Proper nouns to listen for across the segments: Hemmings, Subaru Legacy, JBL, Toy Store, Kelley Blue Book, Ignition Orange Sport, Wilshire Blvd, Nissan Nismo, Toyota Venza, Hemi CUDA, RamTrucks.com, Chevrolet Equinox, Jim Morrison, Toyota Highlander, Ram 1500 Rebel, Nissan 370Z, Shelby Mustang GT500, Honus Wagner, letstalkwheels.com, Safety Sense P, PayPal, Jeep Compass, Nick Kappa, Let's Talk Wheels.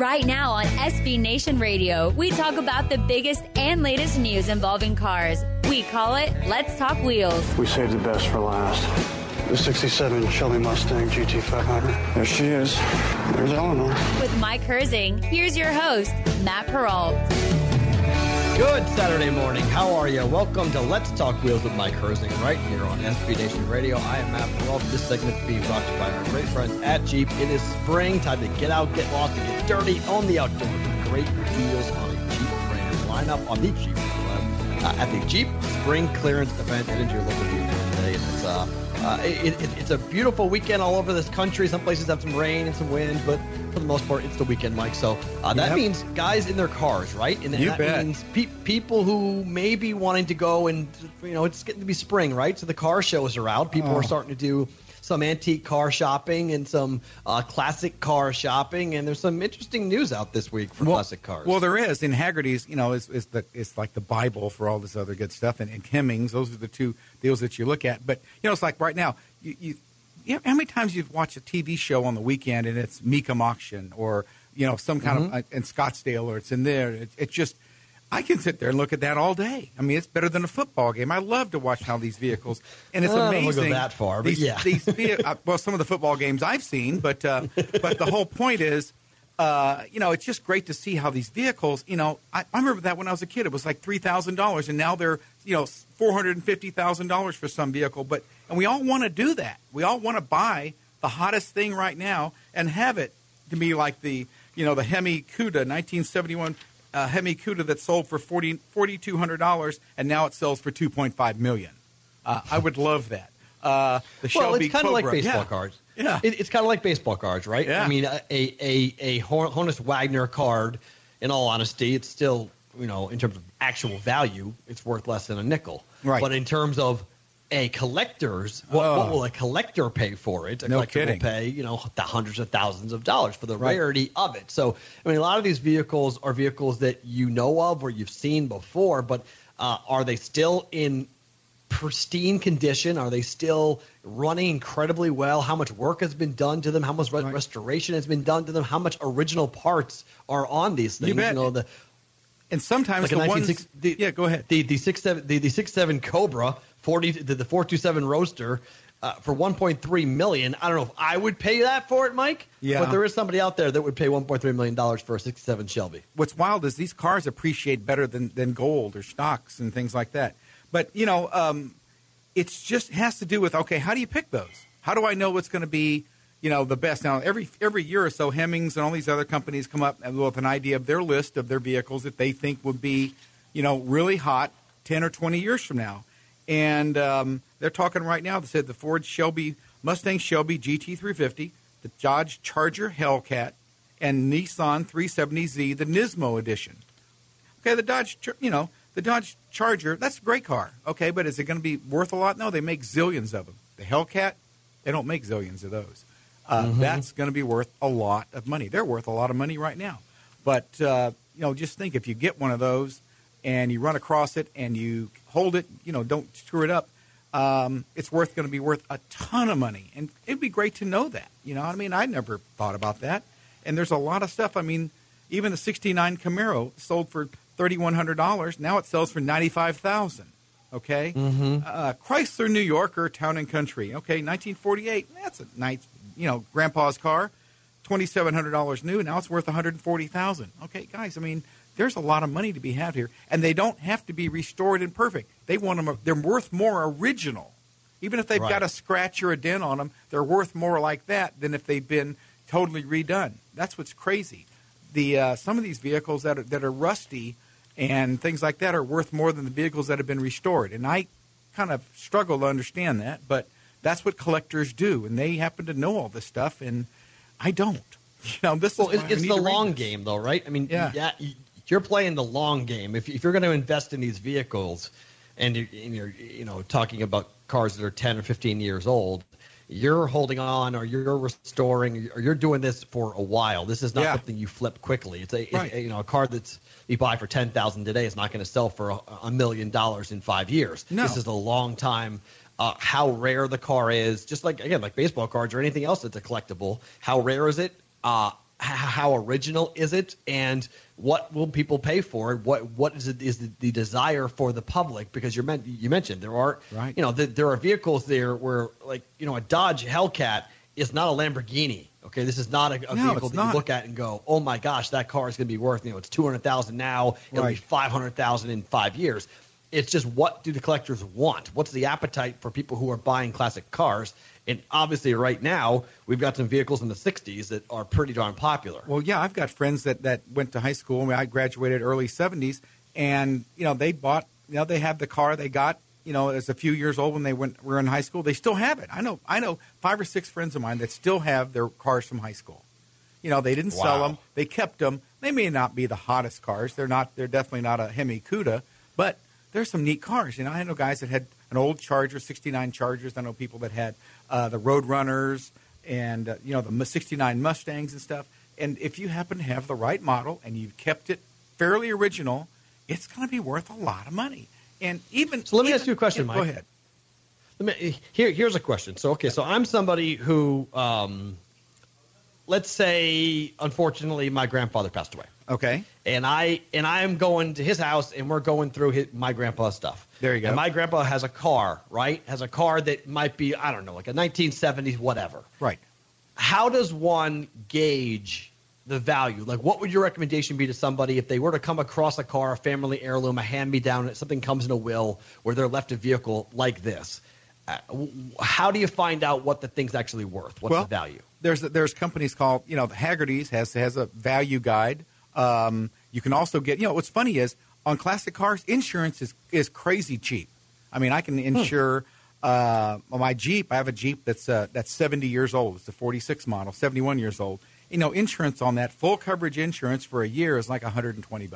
right now on SB Nation Radio. We talk about the biggest and latest news involving cars. We call it Let's Talk Wheels. We saved the best for last. The 67 Shelby Mustang GT500. There she is. There's Eleanor. With Mike Herzing, here's your host, Matt Perrault. Good Saturday morning. How are you? Welcome to Let's Talk Wheels with Mike Herzing right here on SB Nation Radio. I am Matt Perrault. This segment is being brought to you by our great friends at Jeep. It is spring. Time to get out, get lost, and get dirty on the outdoors. Great deals on a Jeep brand. Line up on the Jeep at the Jeep Spring Clearance Event at your local Jeep event today. It's a beautiful weekend all over this country. Some places have some rain and some wind, but for the most part, it's the weekend, Mike. So that means guys in their cars, right? And that means people who may be wanting to go and, you know, it's getting to be spring, right? So the car shows are out. People are starting to do some antique car shopping and some classic car shopping. And there's some interesting news out this week for classic cars. Well, there is. And Hagerty's, you know, it's like the Bible for all this other good stuff. And Hemmings, those are the two deals that you look at. But, you know, it's like right now, you know, how many times you've watched a TV show on the weekend and it's Mecum Auction or, you know, some kind of in Scottsdale or it's in there. It just, I can sit there and look at that all day. I mean, it's better than a football game. I love to watch how these vehicles, and it's amazing. I don't go that far, but yeah. Well, some of the football games I've seen, but the whole point is, you know, it's just great to see how these vehicles. You know, I remember that when I was a kid, it was like $3,000, and now they're, you know, $450,000 for some vehicle. But and we all want to do that. We all want to buy the hottest thing right now and have it to be like the, you know, the Hemi CUDA 1971. Hemi CUDA that sold for $4,200 and now it sells for $2.5 million. I would love that. The Shelby Cobra. It's kind of like baseball cards. Yeah, it's kind of like baseball cards, right? Yeah. I mean, a Honus Wagner card, in all honesty, it's still, you know, in terms of actual value, it's worth less than a nickel. Right. But in terms of a collector's, what will a collector pay for it? A collector will pay, you know, the hundreds of thousands of dollars for the rarity of it. So, I mean, a lot of these vehicles are vehicles that you know of or you've seen before, but are they still in pristine condition? Are they still running incredibly well? How much work has been done to them? How much restoration has been done to them? How much original parts are on these things? You bet. You know, and sometimes like the ones – yeah, go ahead. The 6.7 Cobra – the 427 Roadster for $1.3 million. I don't know if I would pay that for it, Mike. Yeah. But there is somebody out there that would pay $1.3 million for a 67 Shelby. What's wild is these cars appreciate better than gold or stocks and things like that. But, you know, it's just has to do with, okay, how do you pick those? How do I know what's going to be, you know, the best? Now, every year or so, Hemmings and all these other companies come up with an idea of their list of their vehicles that they think would be, you know, really hot 10 or 20 years from now. And they're talking right now. They said the Ford Mustang Shelby GT350, the Dodge Charger Hellcat, and Nissan 370Z, the Nismo edition. Okay, the Dodge Charger, that's a great car. Okay, but is it going to be worth a lot? No, they make zillions of them. The Hellcat, they don't make zillions of those. That's going to be worth a lot of money. They're worth a lot of money right now. But, you know, just think if you get one of those and you run across it and you hold it, you know, don't screw it up, it's going to be worth a ton of money. And it'd be great to know that. You know what I mean? I never thought about that. And there's a lot of stuff. I mean, even the 69 Camaro sold for $3,100. Now it sells for $95,000, okay? Chrysler New Yorker Town and Country, okay, 1948. That's a nice, you know, grandpa's car, $2,700 new. Now it's worth $140,000. Okay, guys, I mean, there's a lot of money to be had here, and they don't have to be restored and perfect. They want them; they're worth more original. Even if they've got a scratch or a dent on them, they're worth more like that than if they've been totally redone. That's what's crazy. The some of these vehicles that are rusty and things like that are worth more than the vehicles that have been restored. And I kind of struggle to understand that, but that's what collectors do, and they happen to know all this stuff, and I don't. You know, it's the long game, though, right? I mean, yeah. You're playing the long game. If you're going to invest in these vehicles, and you're you know, talking about cars that are 10 or 15 years old, you're holding on, or you're restoring, or you're doing this for a while. This is not something you flip quickly. It's a you know, a car that you buy for $10,000 today is not going to sell for $1 million in 5 years. No. This is a long time. How rare the car is, just like baseball cards or anything else that's a collectible. How rare is it? how original is it, and what will people pay for it? What is it, is the desire for the public? Because you mentioned there are right. There are vehicles there where, like, a Dodge Hellcat is not a Lamborghini. Okay, this is not a vehicle that you look at and go, oh my gosh, that car is going to be worth it's $200,000 now, it'll be $500,000 in 5 years. It's just, what do the collectors want? What's the appetite for people who are buying classic cars? And obviously right now we've got some vehicles in the 60s that are pretty darn popular. Well, yeah, I've got friends that went to high school. I graduated early 70s, and, they bought – they have the car they got, as a few years old when they were in high school. They still have it. I know 5 or 6 friends of mine that still have their cars from high school. They didn't sell them. They kept them. They may not be the hottest cars. They're definitely not a Hemi CUDA, but – there's some neat cars. I know guys that had an old Charger, 69 Chargers. I know people that had the Roadrunners and, the 69 Mustangs and stuff. And if you happen to have the right model and you've kept it fairly original, it's going to be worth a lot of money. And even so, let me ask you a question, Mike. Go ahead. Here's a question. So, okay, so I'm somebody who, let's say, unfortunately, my grandfather passed away. Okay. And I am going to his house, and we're going through my grandpa's stuff. There you go. And my grandpa has a car, right? Has a car that might be, I don't know, like a 1970s whatever. Right. How does one gauge the value? Like, what would your recommendation be to somebody if they were to come across a car, a family heirloom, a hand-me-down, something comes in a will where they're left a vehicle like this? How do you find out what the thing's actually worth? What's the value? There's companies called, Hagerty's has a value guide. You can also get, what's funny is on classic cars, insurance is crazy cheap. I can insure my Jeep. I have a Jeep that's 70 years old. It's a 46 model, 71 years old. Insurance on that, full coverage insurance for a year is like $120.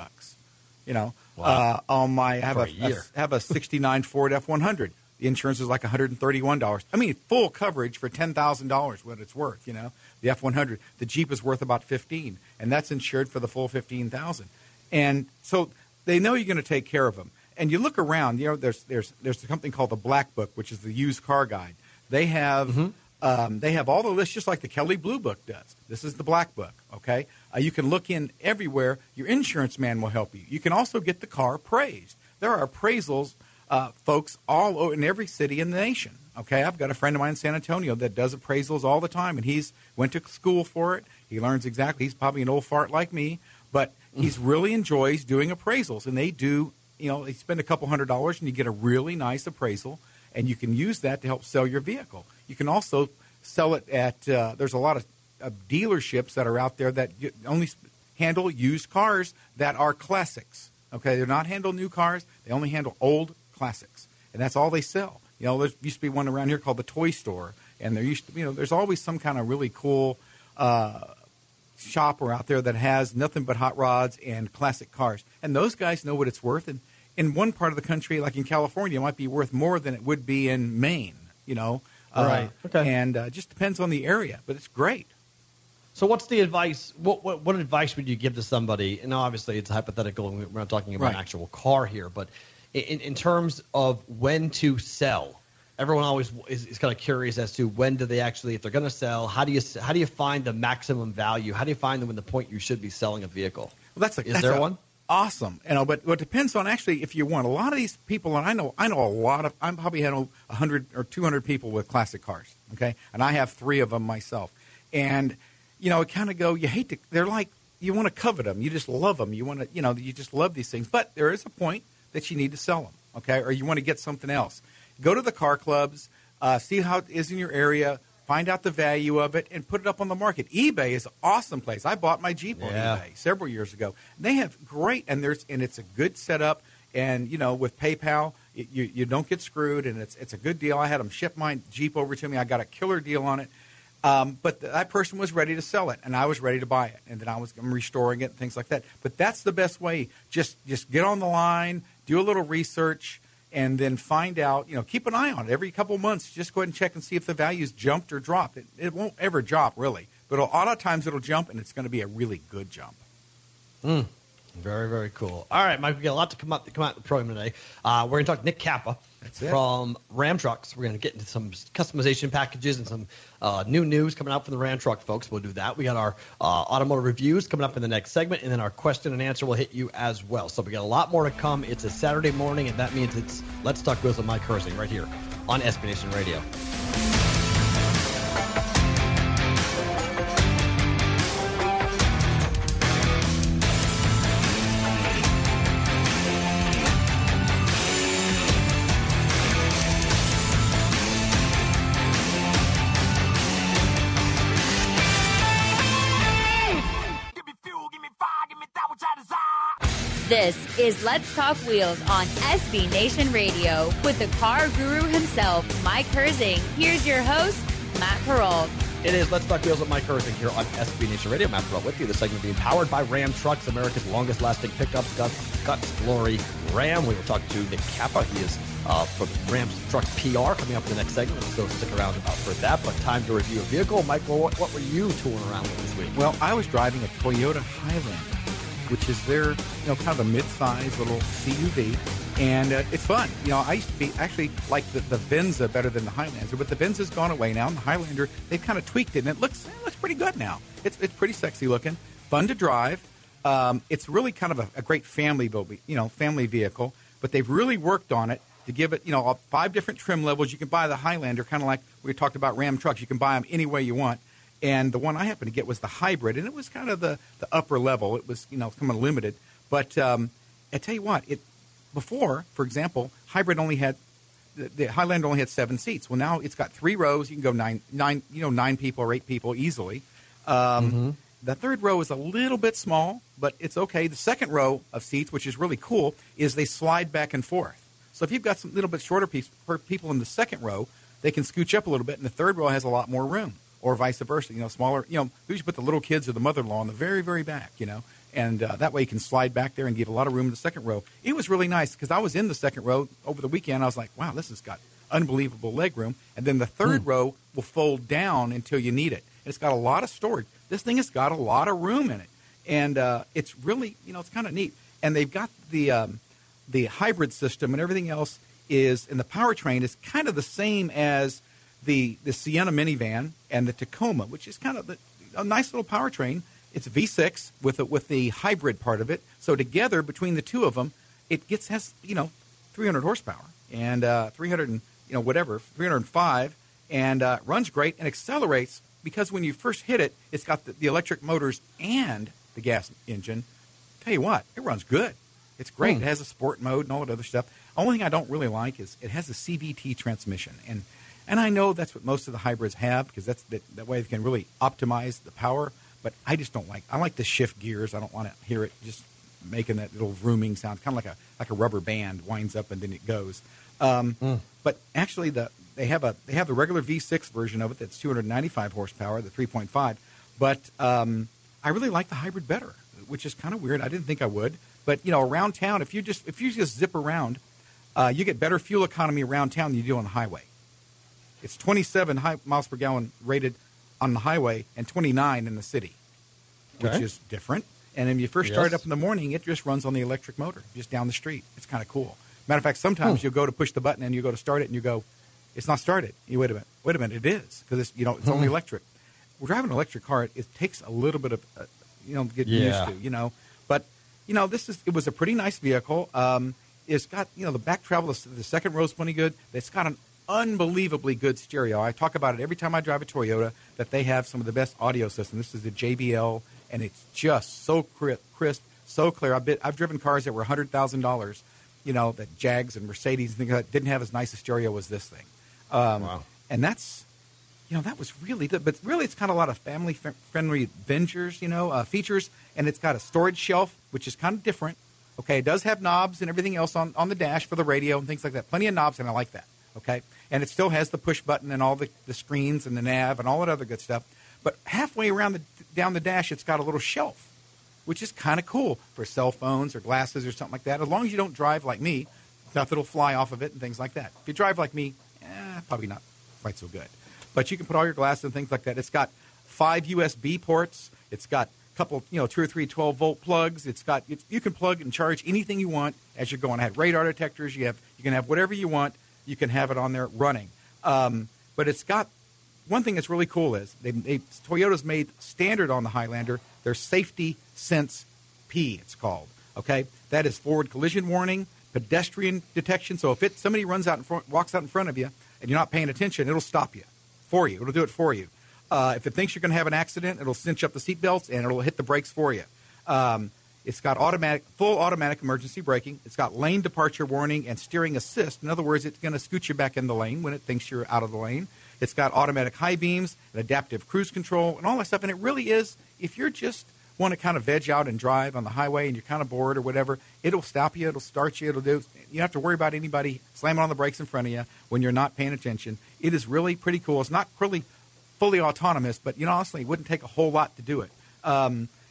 I have a 69 Ford F100. The insurance is like $131. Full coverage for $10,000, what it's worth, the F100. The Jeep is worth about $15,000, and that's insured for the full $15,000. And so they know you're going to take care of them. And you look around, there's something called the Black Book, which is the used car guide. They have they have all the lists, just like the Kelley Blue Book does. This is the Black Book, okay? You can look in everywhere. Your insurance man will help you. You can also get the car appraised. There are appraisals folks all over in every city in the nation. Okay, I've got a friend of mine in San Antonio that does appraisals all the time, and he's went to school for it. He learns exactly. He's probably an old fart like me, but he's really enjoys doing appraisals. And they do, they spend a couple $100 and you get a really nice appraisal, and you can use that to help sell your vehicle. You can also sell it at. There's a lot of dealerships that are out there that only handle used cars that are classics. Okay, they're not handle new cars. They only handle old classics, and that's all they sell. There used to be one around here called the Toy Store, and there used to, there's always some kind of really cool shopper out there that has nothing but hot rods and classic cars, and those guys know what it's worth. And in one part of the country, like in California, it might be worth more than it would be in Maine. And just depends on the area, but it's great. So what's the advice? What advice would you give to somebody? And obviously, it's hypothetical, and we're not talking about an actual car here, but in terms of when to sell, everyone always is kind of curious as to when do they actually, if they're going to sell, how do you find the maximum value? How do you find them in the point you should be selling a vehicle? Well, is there one? Awesome. But it depends on actually if you want. A lot of these people, and I know a lot of, I'm probably had 100 or 200 people with classic cars, okay? And I have 3 of them myself. And, it kind of go, you hate to, they're like, you want to covet them. You just love them. You want to, you just love these things. But there is a point that you need to sell them, okay, or you want to get something else. Go to the car clubs, see how it is in your area, find out the value of it, and put it up on the market. eBay is an awesome place. I bought my Jeep on eBay several years ago. They have great, and it's a good setup. And with PayPal, you don't get screwed, and it's a good deal. I had them ship my Jeep over to me. I got a killer deal on it. But that person was ready to sell it, and I was ready to buy it, and then I'm restoring it and things like that. But that's the best way. Just get on the line. Do a little research and then find out, keep an eye on it. Every couple months, just go ahead and check and see if the value's jumped or dropped. It won't ever drop, really. But a lot of times it'll jump, and it's going to be a really good jump. Very, very cool. All right, Mike, we got a lot to come out in the program today. We're going to talk to Nick Kappa from Ram Trucks. We're going to get into some customization packages and some new news coming out from the Ram Truck folks. We'll do that. We got our automotive reviews coming up in the next segment, and then our question and answer will hit you as well. So we got a lot more to come. It's a Saturday morning, and that means it's Let's Talk Wheels with Mike Herzing right here on SB Nation Radio. This is Let's Talk Wheels on SB Nation Radio with the car guru himself, Mike Herzing. Here's your host, Matt Perold. It is Let's Talk Wheels with Mike Herzing here on SB Nation Radio. Matt Perold with you. The segment being powered by Ram Trucks, America's longest-lasting pickups, guts, glory, Ram. We will talk to Nick Kappa. He is from Ram Trucks PR coming up in the next segment. So stick around for that. But time to review a vehicle. Michael, what were you touring around with this week? Well, I was driving a Toyota Highlander, which is their, kind of a mid-size little CUV, and it's fun. I used to actually like the Venza better than the Highlander, but the Venza's gone away now, and the Highlander, they've kind of tweaked it, and it looks pretty good now. It's pretty sexy looking, fun to drive. It's really kind of a great family vehicle, but they've really worked on it to give it, 5 different trim levels. You can buy the Highlander, kind of like we talked about Ram Trucks. You can buy them any way you want. And the one I happened to get was the hybrid, and it was kind of the upper level. It was, kind of limited. But I tell you what, before, for example, hybrid only had the Highlander only had 7 seats. Well, now it's got 3 rows. You can go 9 people or 8 people easily. The third row is a little bit small, but it's okay. The second row of seats, which is really cool, is they slide back and forth. So if you've got some little bit shorter people in the second row, they can scooch up a little bit, and the third row has a lot more room. Or vice versa, smaller, we should put the little kids or the mother-in-law in the very, very back, and that way you can slide back there and give a lot of room in the second row. It was really nice because I was in the second row over the weekend. I was like, wow, this has got unbelievable leg room. And then the third row will fold down until you need it. And it's got a lot of storage. This thing has got a lot of room in it. And it's really, it's kind of neat. And they've got the hybrid system, and everything else is, and the powertrain is kind of the same as the Sienna minivan and the Tacoma, which is kind of a nice little powertrain. It's V6 with the hybrid part of it. So together, between the two of them, it has 300 horsepower and 305, and runs great and accelerates, because when you first hit it, it's got the electric motors and the gas engine. Tell you what, it runs good. It's great. It has a sport mode and all that other stuff. Only thing I don't really like is it has a CVT transmission, and I know that's what most of the hybrids have, because that way they can really optimize the power. But I just don't like. I like to shift gears. I don't want to hear it just making that little vrooming sound, kind of like a rubber band winds up and then it goes. But actually, they have the regular V6 version of it that's 295 horsepower, the 3.5. But I really like the hybrid better, which is kind of weird. I didn't think I would, but around town, if you just zip around, you get better fuel economy around town than you do on the highway. It's 27 miles per gallon rated on the highway and 29 in the city, which is different. And when you first start it up in the morning, it just runs on the electric motor just down the street. It's kind of cool. Matter of fact, sometimes you'll go to push the button and you go to start it and you go, it's not started. You wait a minute, it is, because it's it's only electric. We're driving an electric car. It takes a little bit of getting used to, But it was a pretty nice vehicle. It's got the back travel. The second row's plenty good. It's got an unbelievably good stereo. I talk about it every time I drive a Toyota, that they have some of the best audio system. This is the JBL, and it's just so crisp, so clear. I've driven cars that were $100,000, that Jags and Mercedes and things like that didn't have as nice a stereo as this thing. Wow. And that's, that was really good. But really, it's got a lot of family-friendly features, and it's got a storage shelf, which is kind of different. Okay, it does have knobs and everything else on the dash for the radio and things like that. Plenty of knobs, and I like that. Okay, and it still has the push button and all the screens and the nav and all that other good stuff. But halfway around down the dash, it's got a little shelf, which is kind of cool for cell phones or glasses or something like that. As long as you don't drive like me, stuff that'll fly off of it and things like that. If you drive like me, probably not quite so good. But you can put all your glasses and things like that. It's got 5 USB ports. It's got couple, 2 or 3 12-volt plugs. It's got you can plug and charge anything you want as you're going. I had radar detectors. You can have whatever you want. You can have it on there running. But it's got one thing that's really cool is Toyota's made standard on the Highlander their Safety Sense P. It's called. Okay, that is forward collision warning, pedestrian detection. So if somebody runs out in front, walks out in front of you, and you're not paying attention, it'll stop you for you. It'll do it for you. If it thinks you're going to have an accident, it'll cinch up the seatbelts and it'll hit the brakes for you. It's got full automatic emergency braking. It's got lane departure warning and steering assist. In other words, it's going to scoot you back in the lane when it thinks you're out of the lane. It's got automatic high beams and adaptive cruise control and all that stuff. And it really is, if you're just want to kind of veg out and drive on the highway and you're kind of bored or whatever, it'll stop you, it'll start you, it'll do. You don't have to worry about anybody slamming on the brakes in front of you when you're not paying attention. It is really pretty cool. It's not really fully autonomous, but, honestly, it wouldn't take a whole lot to do it.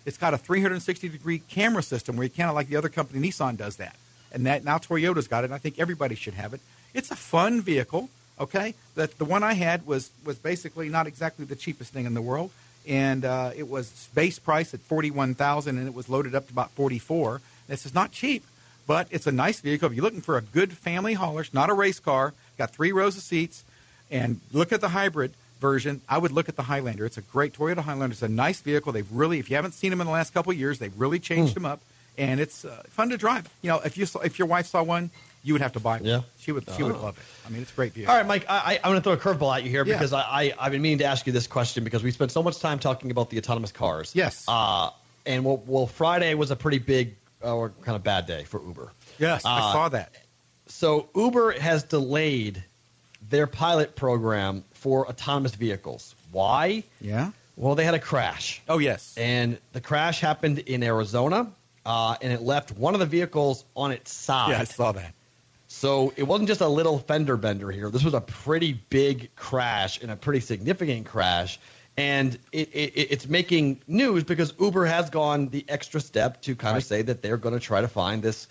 It's got a 360-degree camera system where you kind of like the other company, Nissan, does that. And that now Toyota's got it, and I think everybody should have it. It's a fun vehicle, okay? The one I had was basically not exactly the cheapest thing in the world, and it was base price at $41,000, and it was loaded up to about $44,000. This is not cheap, but it's a nice vehicle. If you're looking for a good family hauler, it's not a race car, got 3 rows of seats, and look at the hybrid version. I would look at the Highlander. It's a great Toyota Highlander. It's a nice vehicle. They've really, if you haven't seen them in the last couple of years, they've really changed them up, and it's fun to drive. If your wife saw one, you would have to buy one. Yeah. She would love it. I mean, it's a great vehicle. All right, Mike, I'm going to throw a curveball at you here because I've been meaning to ask you this question because we spent so much time talking about the autonomous cars. Yes. And well, Friday was a pretty big or kind of bad day for Uber. Yes, I saw that. So Uber has delayed their pilot program for autonomous vehicles. Why? Yeah. Well, they had a crash. Oh, yes. And the crash happened in Arizona, and it left one of the vehicles on its side. Yeah, I saw that. So it wasn't just a little fender bender here. This was a pretty big crash and a pretty significant crash. And it's making news because Uber has gone the extra step to kind of say that they're going to try to find this.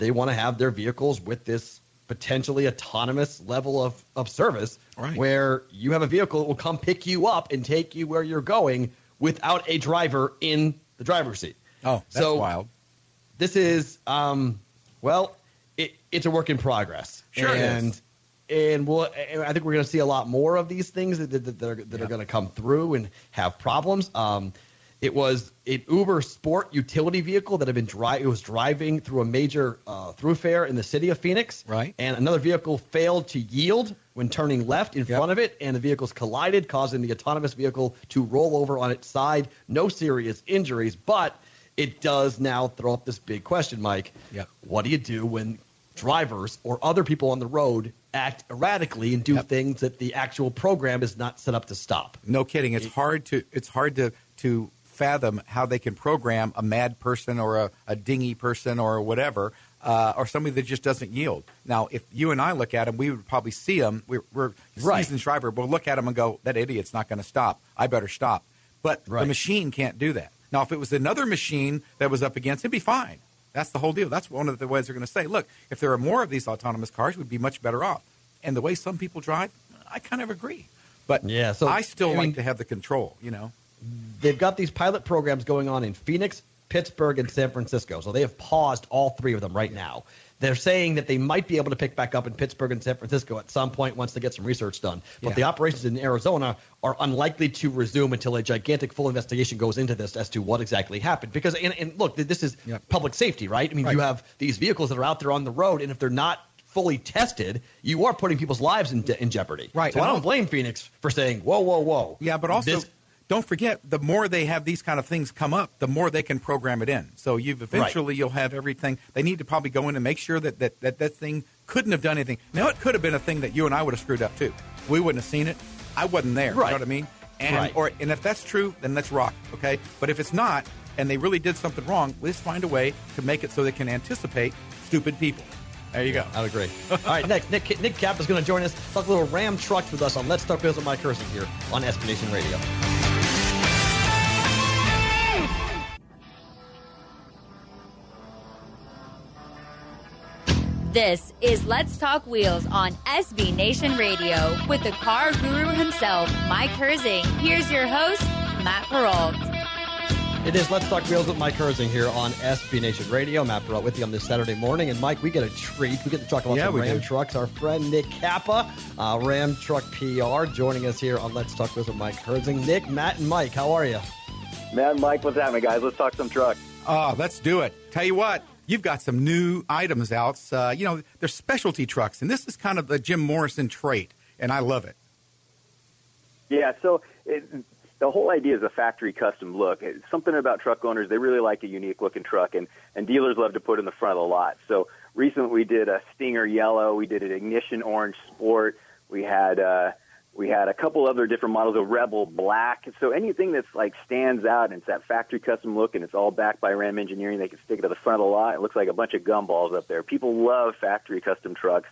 They want to have their vehicles with this potentially autonomous level of service where you have a vehicle that will come pick you up and take you where you're going without a driver in the driver's seat. Oh, that's wild. This is, it's a work in progress. Sure is. And I think we're going to see a lot more of these things that are going to come through and have problems. It was an Uber Sport utility vehicle that had been driving through a major thoroughfare in the city of Phoenix. Right. And another vehicle failed to yield when turning left in front of it, and the vehicles collided, causing the autonomous vehicle to roll over on its side. No serious injuries, but it does now throw up this big question, Mike. Yep. What do you do when drivers or other people on the road act erratically and do things that the actual program is not set up to stop? No kidding. It's hard to fathom how they can program a mad person or a dingy person or whatever, or somebody that just doesn't yield. Now, if you and I look at them, we would probably see them. We're seasoned driver. We'll look at them and go, that idiot's not going to stop. I better stop. But the machine can't do that. Now, if it was another machine that was up against, it'd be fine. That's the whole deal. That's one of the ways they're going to say, look, if there are more of these autonomous cars, we'd be much better off. And the way some people drive, I kind of agree. But I mean, to have the control, They've got these pilot programs going on in Phoenix, Pittsburgh, and San Francisco. So they have paused all 3 of them right now. They're saying that they might be able to pick back up in Pittsburgh and San Francisco at some point once they get some research done. But the operations in Arizona are unlikely to resume until a gigantic full investigation goes into this as to what exactly happened. Because, and look, this is public safety, right? I mean, you have these vehicles that are out there on the road, and if they're not fully tested, you are putting people's lives in jeopardy. Right. So I don't blame Phoenix for saying, whoa, whoa, whoa. Yeah, but also don't forget, the more they have these kind of things come up, the more they can program it in. So you'll have everything. They need to probably go in and make sure that thing couldn't have done anything. Now, it could have been a thing that you and I would have screwed up, too. We wouldn't have seen it. I wasn't there. Right. You know what I mean? And, and if that's true, then let's rock, okay? But if it's not, and they really did something wrong, let's find a way to make it so they can anticipate stupid people. There you go. I would agree. All right, next, Nick Kappa is going to join us, talk a little Ram trucks with us on Let's Talk Bills with Mike Herson here on SB Nation Radio. This is Let's Talk Wheels on SB Nation Radio with the car guru himself, Mike Herzing. Here's your host, Matt Perrault. It is Let's Talk Wheels with Mike Herzing here on SB Nation Radio. Matt Burrell with you on this Saturday morning. And Mike, we get a treat. We get to talk about some Ram trucks. Our friend Nick Kappa, Ram Truck PR, joining us here on Let's Talk Wheels with Mike Herzing. Nick, Matt, and Mike, how are you? Matt and Mike, what's happening, guys? Let's talk some trucks. Oh, let's do it. Tell you what, you've got some new items out. You know, they're specialty trucks, and this is kind of the Jim Morrison trait, and I love it. Yeah, so the whole idea is a factory custom look. It's something about truck owners, they really like a unique-looking truck, and dealers love to put in the front of the lot. So recently we did a Stinger Yellow. We did an Ignition Orange Sport. We had a couple other different models, a Rebel Black. So anything that's like stands out and it's that factory custom look and it's all backed by Ram Engineering, they can stick it to the front of the lot. It looks like a bunch of gumballs up there. People love factory custom trucks.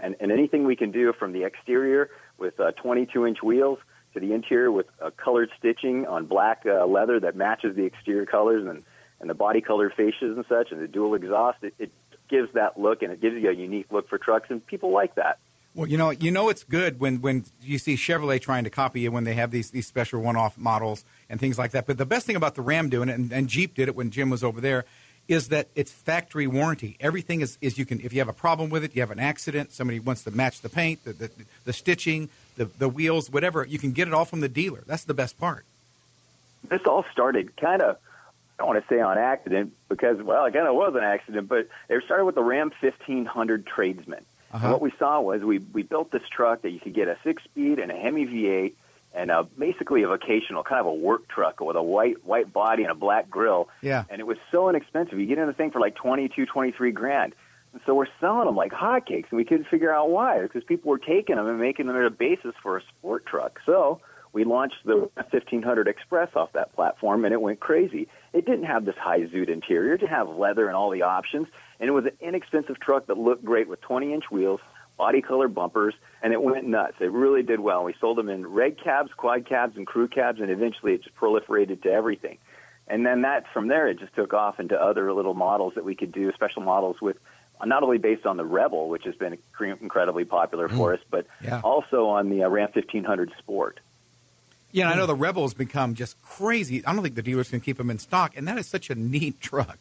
And anything we can do from the exterior with 22-inch wheels to the interior with colored stitching on black leather that matches the exterior colors and the body-colored fascias and such and the dual exhaust, it gives that look and it gives you a unique look for trucks, and people like that. Well, you know it's good when you see Chevrolet trying to copy it when they have these special one-off models and things like that. But the best thing about the Ram doing it, and Jeep did it when Jim was over there, is that it's factory warranty. Everything is you can, if you have a problem with it, you have an accident, somebody wants to match the paint, the stitching, the wheels, whatever, you can get it all from the dealer. That's the best part. This all started kind of, I don't want to say on accident because, well, it kind of was an accident, but it started with the Ram 1500 Tradesman. Uh-huh. And what we saw was we built this truck that you could get a 6-speed and a Hemi V8 and basically a vocational, kind of a work truck with a white body and a black grille. Yeah. And it was so inexpensive. You get in the thing for like $22,000-$23,000. And so we're selling them like hotcakes, and we couldn't figure out why, because people were taking them and making them a basis for a sport truck. So we launched the 1500 Express off that platform, and it went crazy. It didn't have this high zoot interior. It didn't have leather and all the options. And it was an inexpensive truck that looked great with 20-inch wheels, body-color bumpers, and it went nuts. It really did well. We sold them in red cabs, quad cabs, and crew cabs, and eventually it just proliferated to everything. And then from there, it just took off into other little models that we could do, special models with, not only based on the Rebel, which has been incredibly popular for us, but also on the Ram 1500 Sport. Yeah, and I know the Rebel has become just crazy. I don't think the dealers can keep them in stock, and that is such a neat truck.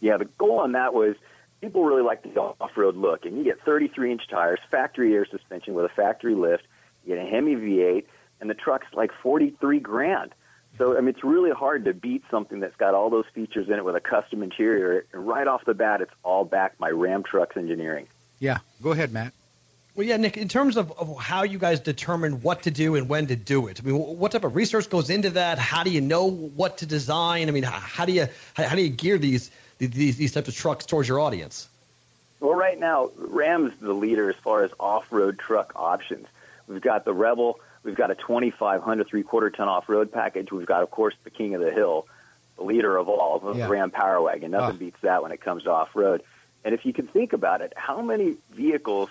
Yeah, the goal on that was people really like the off-road look, and you get 33-inch tires, factory air suspension with a factory lift, you get a Hemi V8, and the truck's like $43,000. So, I mean, it's really hard to beat something that's got all those features in it with a custom interior, and right off the bat, it's all backed by Ram Trucks Engineering. Yeah, go ahead, Matt. Well, yeah, Nick, in terms of how you guys determine what to do and when to do it, I mean, what type of research goes into that? How do you know what to design? I mean, how do you gear these types of trucks towards your audience? Well, right now, Ram's the leader as far as off-road truck options. We've got the Rebel. We've got a 2,500 3/4-ton off-road package. We've got, of course, the King of the Hill, the leader of all, the Ram Power Wagon. Nothing beats that when it comes to off-road. And if you can think about it, how many vehicles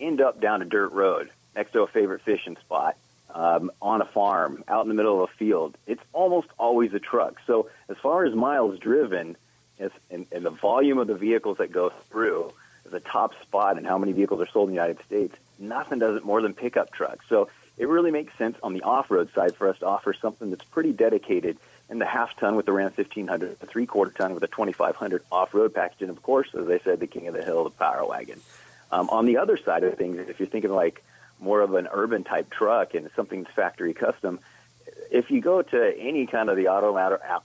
end up down a dirt road next to a favorite fishing spot, on a farm, out in the middle of a field? It's almost always a truck. So as far as miles driven, and the volume of the vehicles that go through the top spot and how many vehicles are sold in the United States, nothing does it more than pickup trucks. So it really makes sense on the off-road side for us to offer something that's pretty dedicated in the half-ton with the Ram 1500, the 3/4-ton with the 2500 off-road package, and, of course, as I said, the King of the Hill, the Power Wagon. On the other side of things, if you're thinking like more of an urban-type truck and something's factory custom, if you go to any kind of the auto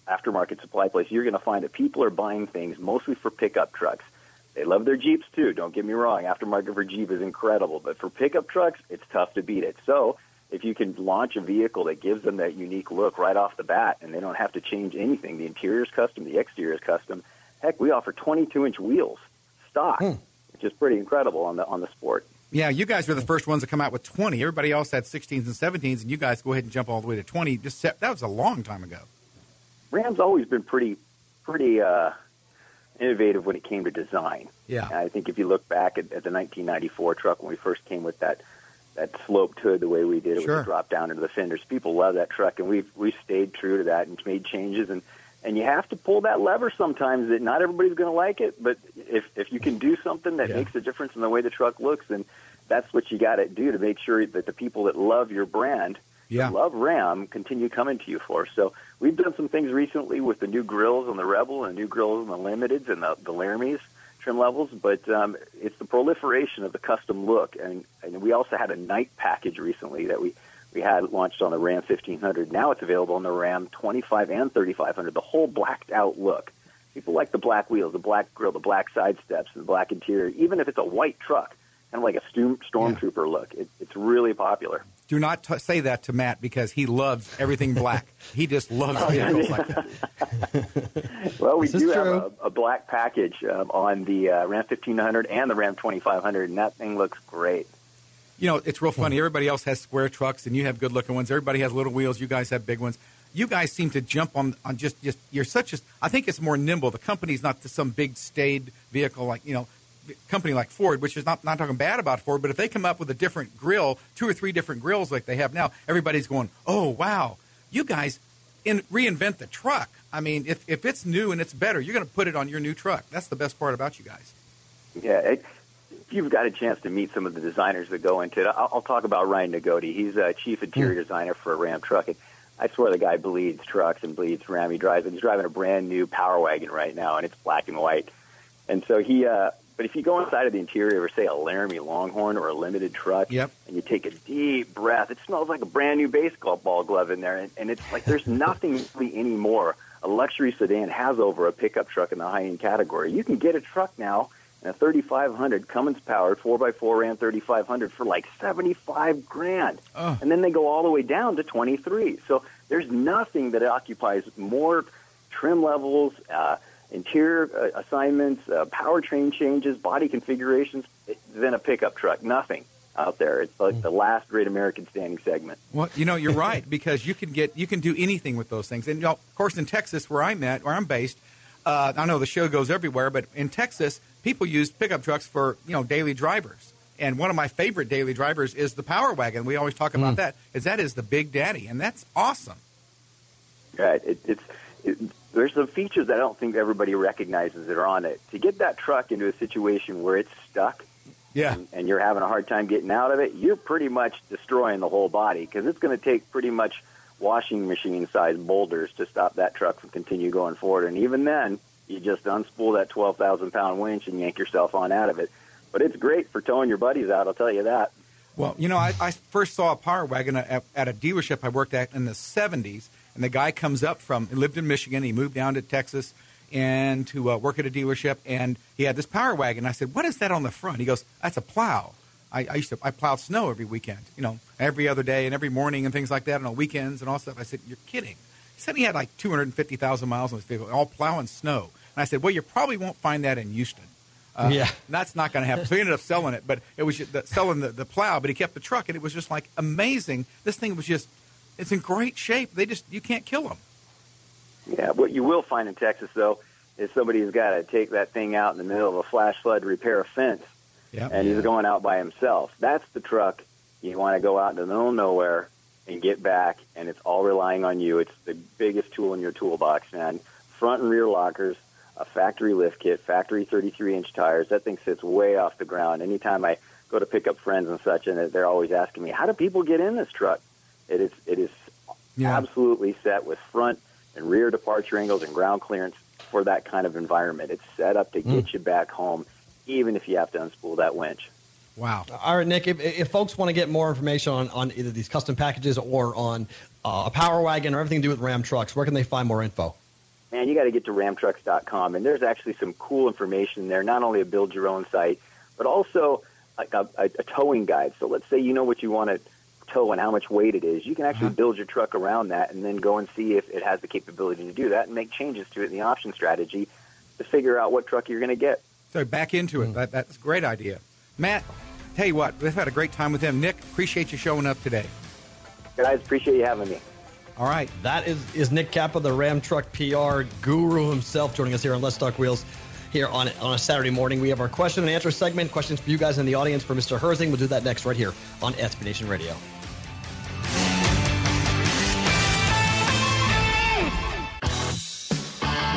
aftermarket supply place, you're going to find that people are buying things mostly for pickup trucks. They love their Jeeps, too. Don't get me wrong. Aftermarket for Jeep is incredible. But for pickup trucks, it's tough to beat it. So if you can launch a vehicle that gives them that unique look right off the bat and they don't have to change anything, the interior is custom, the exterior is custom. Heck, we offer 22-inch wheels stock, which is pretty incredible on the Sport. Yeah, you guys were the first ones to come out with 20. Everybody else had 16s and 17s, and you guys go ahead and jump all the way to 20. That was a long time ago. Ram's always been pretty innovative when it came to design. Yeah, and I think if you look back at the 1994 truck when we first came with that sloped hood the way we did it with the drop down into the fenders, people love that truck, and we've stayed true to that and made changes and you have to pull that lever sometimes that not everybody's going to like it, but if you can do something that makes a difference in the way the truck looks, then that's what you got to do to make sure that the people that love your brand yeah. love Ram continue coming to you for. So we've done some things recently with the new grills on the Rebel and the new grills on the Limiteds and the Laramies trim levels, but it's the proliferation of the custom look. And we also had a night package recently that we had launched on the Ram 1500. Now it's available on the Ram 25 and 3500, the whole blacked-out look. People like the black wheels, the black grill, the black side steps, and the black interior, even if it's a white truck, kind of like a stormtrooper yeah. look. It's really popular. Do not say that to Matt because he loves everything black. He just loves vehicles like that. Well, we do have a black package on the Ram 1500 and the Ram 2500, and that thing looks great. You know, it's real funny. Everybody else has square trucks, and you have good-looking ones. Everybody has little wheels. You guys have big ones. You guys seem to jump on just you're such a – I think it's more nimble. The company's not some big staid vehicle like, you know, company like Ford, which is not talking bad about Ford, but if they come up with a different grill, 2 or 3 different grills like they have now, everybody's going, oh, wow, you guys reinvent the truck. I mean, if it's new and it's better, you're going to put it on your new truck. That's the best part about you guys. Yeah, if you've got a chance to meet some of the designers that go into it, I'll talk about Ryan Nagode. He's a chief interior designer for a Ram truck, and I swear the guy bleeds trucks and bleeds Ram. He's driving a brand-new Power Wagon right now, and it's black and white. And so he but if you go inside of the interior of, say, a Laramie Longhorn or a Limited truck, yep. and you take a deep breath, it smells like a brand-new baseball glove in there, and it's like there's nothing really anymore a luxury sedan has over a pickup truck in the high-end category. You can get a truck now, and a 3500 Cummins-powered 4x4 Ram 3500 for like $75,000, and then they go all the way down to $23,000. So there's nothing that occupies more trim levels, interior assignments, powertrain changes, body configurations than a pickup truck. Nothing out there. It's like the last great American standing segment. Well, you know, you're right because you can do anything with those things. And you know, of course, in Texas, where I'm based, I know the show goes everywhere, but in Texas, people use pickup trucks for, you know, daily drivers. And one of my favorite daily drivers is the Power Wagon. We always talk about that is the Big Daddy, and that's awesome. Right. There's some features that I don't think everybody recognizes that are on it. To get that truck into a situation where it's stuck and you're having a hard time getting out of it, you're pretty much destroying the whole body because it's going to take pretty much washing machine-sized boulders to stop that truck from continue going forward. And even then, you just unspool that 12,000-pound winch and yank yourself on out of it. But it's great for towing your buddies out, I'll tell you that. Well, you know, I first saw a Power Wagon at a dealership I worked at in the 70s, and the guy comes up he lived in Michigan, he moved down to Texas and to work at a dealership, and he had this Power Wagon. I said, what is that on the front? He goes, that's a plow. I plowed snow every weekend, you know, every other day and every morning and things like that and on weekends and all stuff. I said, you're kidding. He said he had like 250,000 miles on his vehicle, all plowing snow. And I said, well, you probably won't find that in Houston. That's not going to happen. So he ended up selling it, but it was selling the plow, but he kept the truck, and it was just like amazing. This thing was just, it's in great shape. You can't kill them. Yeah, what you will find in Texas, though, is somebody who's got to take that thing out in the middle of a flash flood to repair a fence. Yep. And he's going out by himself. That's the truck you want to go out in the middle of nowhere and get back, and it's all relying on you. It's the biggest tool in your toolbox, man. Front and rear lockers, a factory lift kit, factory 33-inch tires. That thing sits way off the ground. Anytime I go to pick up friends and such, and they're always asking me, how do people get in this truck? It is absolutely set with front and rear departure angles and ground clearance for that kind of environment. It's set up to get you back home, even if you have to unspool that winch. Wow. All right, Nick, if folks want to get more information on either these custom packages or on a Power Wagon or everything to do with Ram trucks, where can they find more info? Man, you got to get to ramtrucks.com, and there's actually some cool information there, not only a build-your-own site, but also a towing guide. So let's say you know what you want to tow and how much weight it is. You can actually build your truck around that and then go and see if it has the capability to do that and make changes to it in the option strategy to figure out what truck you're going to get. So back into it. That's a great idea. Matt, tell you what, we've had a great time with him. Nick, appreciate you showing up today. Guys, appreciate you having me. All right. That is Nick Kappa, the Ram Truck PR guru himself, joining us here on Let's Talk Wheels here on a Saturday morning. We have our question and answer segment, questions for you guys in the audience for Mr. Herzing. We'll do that next right here on SB Nation Radio.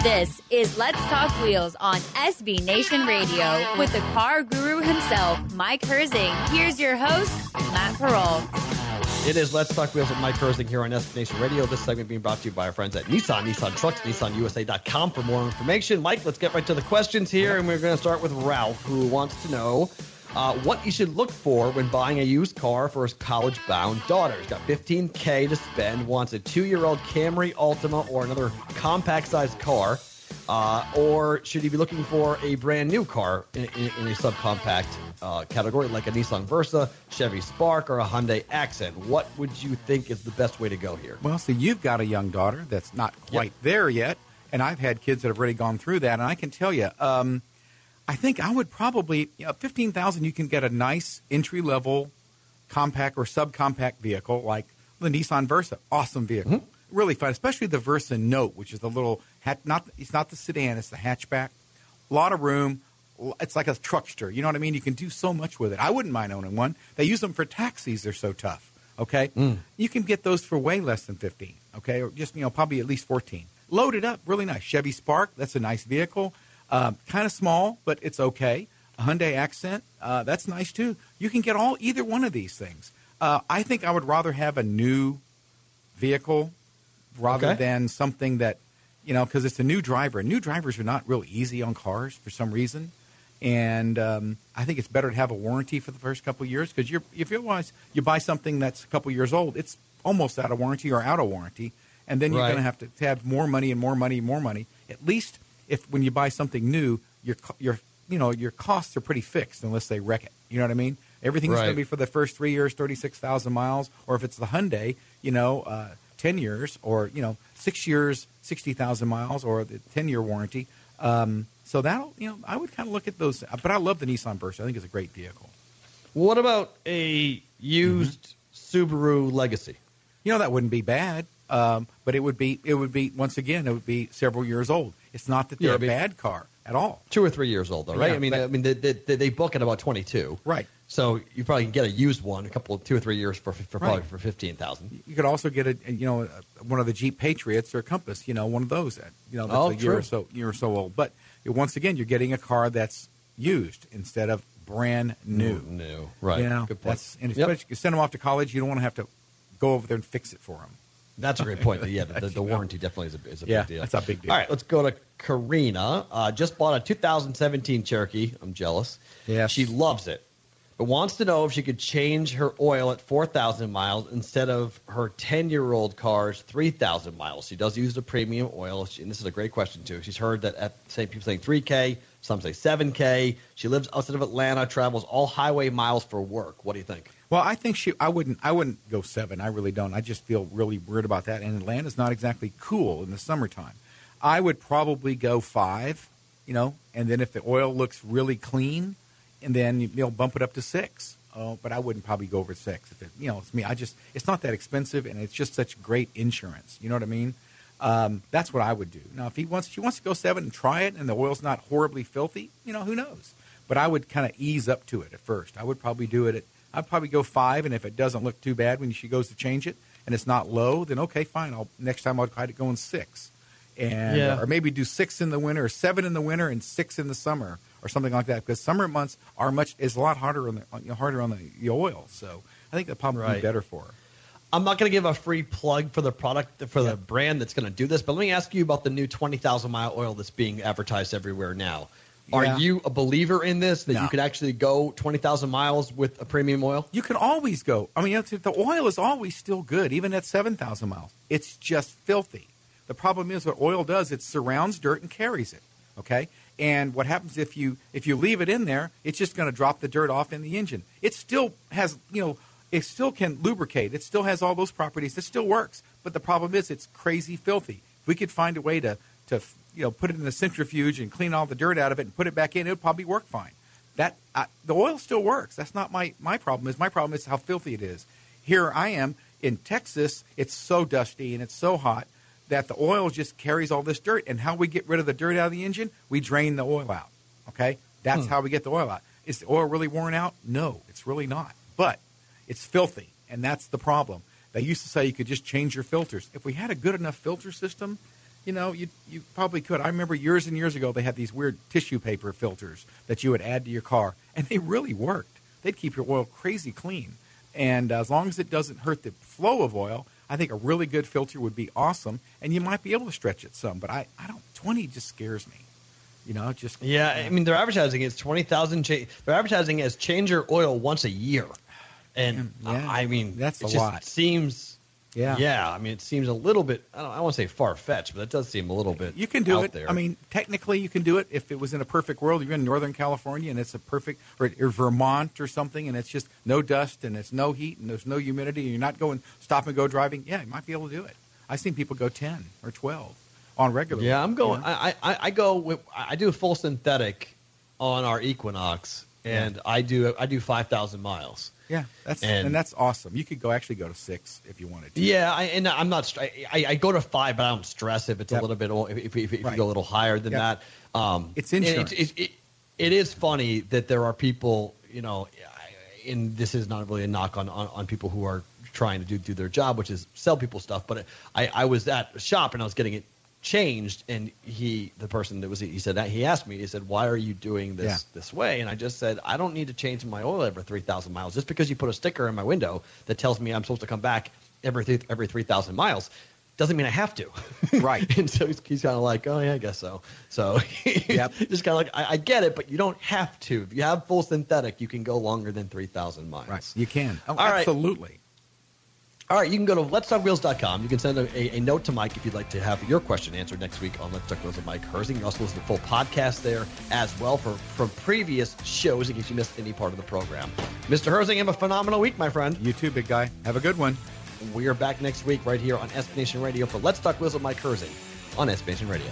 This is Let's Talk Wheels on SB Nation Radio with the car guru himself, Mike Herzing. Here's your host, Matt Parole. It is Let's Talk Wheels with Mike Herzing here on SB Nation Radio. This segment being brought to you by our friends at Nissan, Nissan Trucks, NissanUSA.com for more information. Mike, let's get right to the questions here, and we're going to start with Ralph, who wants to know what you should look for when buying a used car for his college-bound daughter. He's got $15K to spend, wants a 2-year-old Camry, Altima, or another compact-sized car, or should he be looking for a brand-new car in a subcompact category like a Nissan Versa, Chevy Spark, or a Hyundai Accent? What would you think is the best way to go here? Well, so you've got a young daughter that's not quite there yet, and I've had kids that have already gone through that, and I can tell you, I think I would probably, $15,000, you can get a nice entry-level compact or subcompact vehicle like the Nissan Versa. Awesome vehicle. Mm-hmm. Really fun, especially the Versa Note, which is the little, it's not the sedan, it's the hatchback. A lot of room. It's like a truckster. You know what I mean? You can do so much with it. I wouldn't mind owning one. They use them for taxis. They're so tough. Okay? Mm. You can get those for way less than $15,000. Okay? Or just, probably at least $14,000. Loaded up. Really nice. Chevy Spark. That's a nice vehicle. Kind of small, but it's okay. A Hyundai Accent. That's nice, too. You can get either one of these things. I think I would rather have a new vehicle rather than something that, because it's a new driver. New drivers are not real easy on cars for some reason. And I think it's better to have a warranty for the first couple of years, because if you buy something that's a couple of years old, it's almost out of warranty or out of warranty, and then you're going to have to have more money. At least when you buy something new, your costs are pretty fixed unless they wreck it. You know what I mean? Everything's going to be for the first 3 years, 36,000 miles, or if it's the Hyundai, 10 years, or 6 years, 60,000 miles, or the 10-year warranty. So that'll, I would kind of look at those. But I love the Nissan Versa. I think it's a great vehicle. What about a used Subaru Legacy? That wouldn't be bad. But it would be once again, it would be several years old. It's not that they're a bad car at all. 2 or 3 years old, though, right? Yeah, they book at about 22. Right. So you probably can get a used one, 2 or 3 years probably for $15,000. You could also get one of the Jeep Patriots or Compass, one of those that that's a year or so old. But once again, you're getting a car that's used instead of brand new. New, right? Good point. Especially you send them off to college, you don't want to have to go over there and fix it for them. That's a great point. Yeah, the warranty definitely is a big deal. That's a big deal. All right, let's go to Karina. Just bought a 2017 Cherokee. I'm jealous. Yeah, she loves it, but wants to know if she could change her oil at 4,000 miles instead of her 10-year-old car's 3,000 miles. She does use the premium oil, and this is a great question too. She's heard that people saying $3,000, some say $7,000. She lives outside of Atlanta, travels all highway miles for work. What do you think? Well, I think I wouldn't go 7. I really don't. I just feel really weird about that. And Atlanta's not exactly cool in the summertime. I would probably go 5, and then if the oil looks really clean, and then you'll bump it up to 6. Oh, but I wouldn't probably go over 6. If it, it's me. It's not that expensive, and it's just such great insurance. You know what I mean? That's what I would do. Now, if she wants to go 7 and try it, and the oil's not horribly filthy, who knows? But I would kind of ease up to it at first. I would probably do it at. I'd probably go 5, and if it doesn't look too bad when she goes to change it and it's not low, then okay, fine. Next time I'll try to go in 6, or maybe do 6 in the winter, or 7 in the winter, and 6 in the summer, or something like that. Because summer months is a lot harder on the oil. So I think that probably would be better for her. I'm not going to give a free plug for the product for the brand that's going to do this, but let me ask you about the new 20,000-mile oil that's being advertised everywhere now. Are you a believer in this, that you could actually go 20,000 miles with a premium oil? You can always go. I mean, the oil is always still good, even at 7,000 miles. It's just filthy. The problem is what oil does, it surrounds dirt and carries it, okay? And what happens if you leave it in there, it's just going to drop the dirt off in the engine. It still has, it still can lubricate. It still has all those properties. It still works. But the problem is it's crazy filthy. If we could find a way to put it in the centrifuge and clean all the dirt out of it and put it back in, it would probably work fine. That the oil still works. That's not my problem. My problem is how filthy it is. Here I am in Texas. It's so dusty and it's so hot that the oil just carries all this dirt. And how we get rid of the dirt out of the engine? We drain the oil out. Okay? That's how we get the oil out. Is the oil really worn out? No, it's really not. But it's filthy, and that's the problem. They used to say you could just change your filters. If we had a good enough filter system, you probably could. I remember years and years ago they had these weird tissue paper filters that you would add to your car, and they really worked. They'd keep your oil crazy clean. And as long as it doesn't hurt the flow of oil, I think a really good filter would be awesome. And you might be able to stretch it some, but I don't. 20 just scares me. You know, just I mean, they're advertising it's 20,000. They're advertising as change your oil once a year, and I mean that's a lot. Seems I mean, it seems a little bit. I won't say far fetched, but it does seem a little bit. You can do out it. There. I mean, technically, you can do it if it was in a perfect world. You're in Northern California, and it's a perfect, or Vermont or something, and it's just no dust and it's no heat and there's no humidity, and you're not going stop and go driving. Yeah, you might be able to do it. I've seen people go 10 or 12. On regular. Yeah, I'm going. You know? I go. With, I do full synthetic on our Equinox, and I do 5,000 miles. Yeah, that's and that's awesome. You could go to 6 if you wanted to. Yeah, and I'm not. I go to 5, but I don't stress if it's a little bit. If you go a little higher than that, it's insurance. It is funny that there are people. You know, and this is not really a knock on people who are trying to do their job, which is sell people stuff. But I was at a shop and I was getting it changed, and he asked me, why are you doing this this way? And I just said, I don't need to change my oil every 3,000 miles. Just because you put a sticker in my window that tells me I'm supposed to come back every 3,000 miles doesn't mean I have to. Right. And so he's kind of like, oh yeah, I guess so. So just kind of like, I get it, but you don't have to. If you have full synthetic, you can go longer than 3,000 miles. Right. You can. Oh, absolutely. Right. All right, you can go to letstalkwheels.com. You can send a note to Mike if you'd like to have your question answered next week on Let's Talk Wheels with Mike Herzing. You can also listen to full podcasts there as well from previous shows in case you missed any part of the program. Mr. Herzing, have a phenomenal week, my friend. You too, big guy. Have a good one. We are back next week right here on SB Nation Radio for Let's Talk Wheels with Mike Herzing on SB Nation Radio.